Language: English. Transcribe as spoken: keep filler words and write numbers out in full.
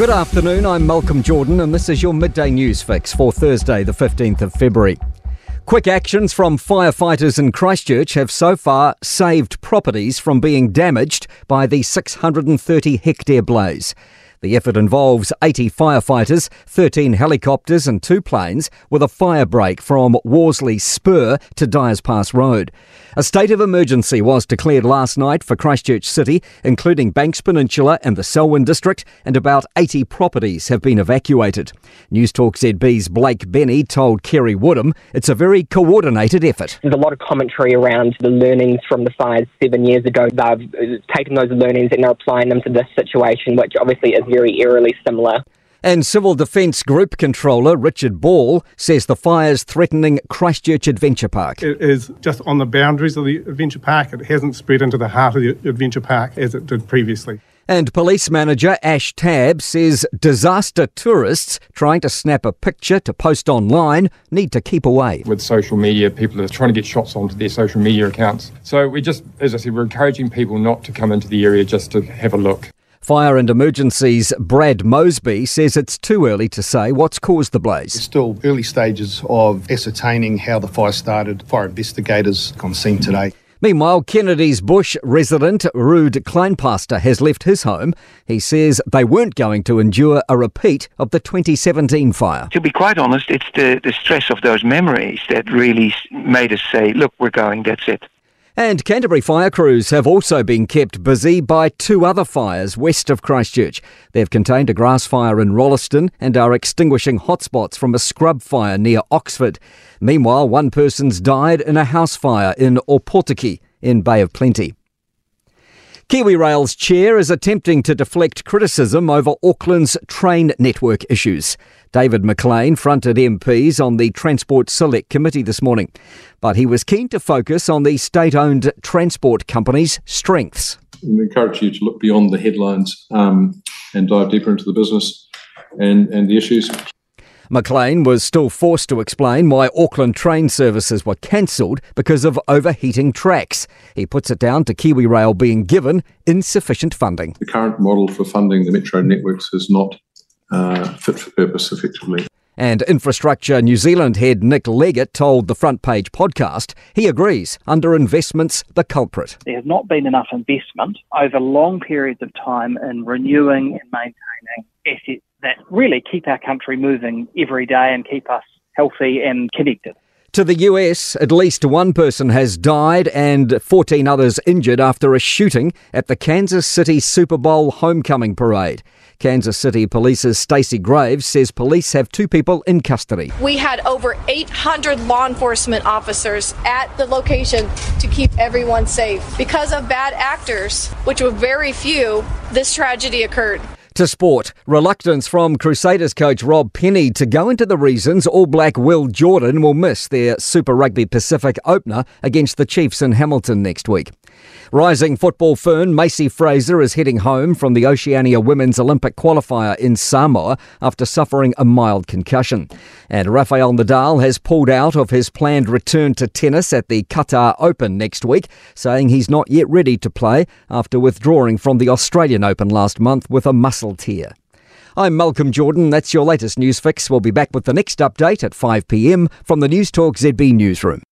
Good afternoon, I'm Malcolm Jordan and this is your Midday News Fix for Thursday the fifteenth of February. Quick actions from firefighters in Christchurch have so far saved properties from being damaged by the six hundred thirty hectare blaze. The effort involves eighty firefighters, thirteen helicopters and two planes with a fire break from Worsley Spur to Dyer's Pass Road. A state of emergency was declared last night for Christchurch City, including Banks Peninsula and the Selwyn District, and about eighty properties have been evacuated. Newstalk Z B's Blake Benny told Kerry Woodham it's a very coordinated effort. There's a lot of commentary around the learnings from the fires seven years ago. They've taken those learnings and they're applying them to this situation, which obviously is very eerily similar. And Civil Defence Group Controller Richard Ball says the fire's threatening Christchurch Adventure Park. It is just on the boundaries of the Adventure Park. It hasn't spread into the heart of the Adventure Park as it did previously. And Police Manager Ash Tab says disaster tourists trying to snap a picture to post online need to keep away. With social media, people are trying to get shots onto their social media accounts. So we just, as I said, we're encouraging people not to come into the area just to have a look. Fire and Emergencies Brad Mosby says it's too early to say what's caused the blaze. It's still early stages of ascertaining how the fire started. Fire investigators on scene today. Meanwhile, Kennedy's Bush resident Rude Kleinpaster has left his home. He says they weren't going to endure a repeat of the twenty seventeen fire. To be quite honest, it's the, the stress of those memories that really made us say, look, we're going, that's it. And Canterbury fire crews have also been kept busy by two other fires west of Christchurch. They've contained a grass fire in Rolleston and are extinguishing hotspots from a scrub fire near Oxford. Meanwhile, one person's died in a house fire in Opotiki in Bay of Plenty. KiwiRail's chair is attempting to deflect criticism over Auckland's train network issues. David McLean fronted M Ps on the Transport Select Committee this morning, but he was keen to focus on the state-owned transport company's strengths. We encourage you to look beyond the headlines um, and dive deeper into the business and, and the issues. McLean was still forced to explain why Auckland train services were cancelled because of overheating tracks. He puts it down to KiwiRail being given insufficient funding. The current model for funding the metro networks is not uh, fit for purpose, effectively. And Infrastructure New Zealand head Nick Leggett told the Front Page podcast he agrees under investment's the culprit. There has not been enough investment over long periods of time in renewing and maintaining assets that really keep our country moving every day and keep us healthy and connected. To the U S, at least one person has died and fourteen others injured after a shooting at the Kansas City Super Bowl homecoming parade. Kansas City Police's Stacey Graves says police have two people in custody. We had over eight hundred law enforcement officers at the location to keep everyone safe. Because of bad actors, which were very few, this tragedy occurred. To sport, reluctance from Crusaders coach Rob Penny to go into the reasons All Black Will Jordan will miss their Super Rugby Pacific opener against the Chiefs in Hamilton next week. Rising football fern Macy Fraser is heading home from the Oceania Women's Olympic Qualifier in Samoa after suffering a mild concussion. And Rafael Nadal has pulled out of his planned return to tennis at the Qatar Open next week, saying he's not yet ready to play after withdrawing from the Australian Open last month with a muscle tear. I'm Malcolm Jordan. That's your latest News Fix. We'll be back with the next update at five p.m. from the Newstalk Z B newsroom.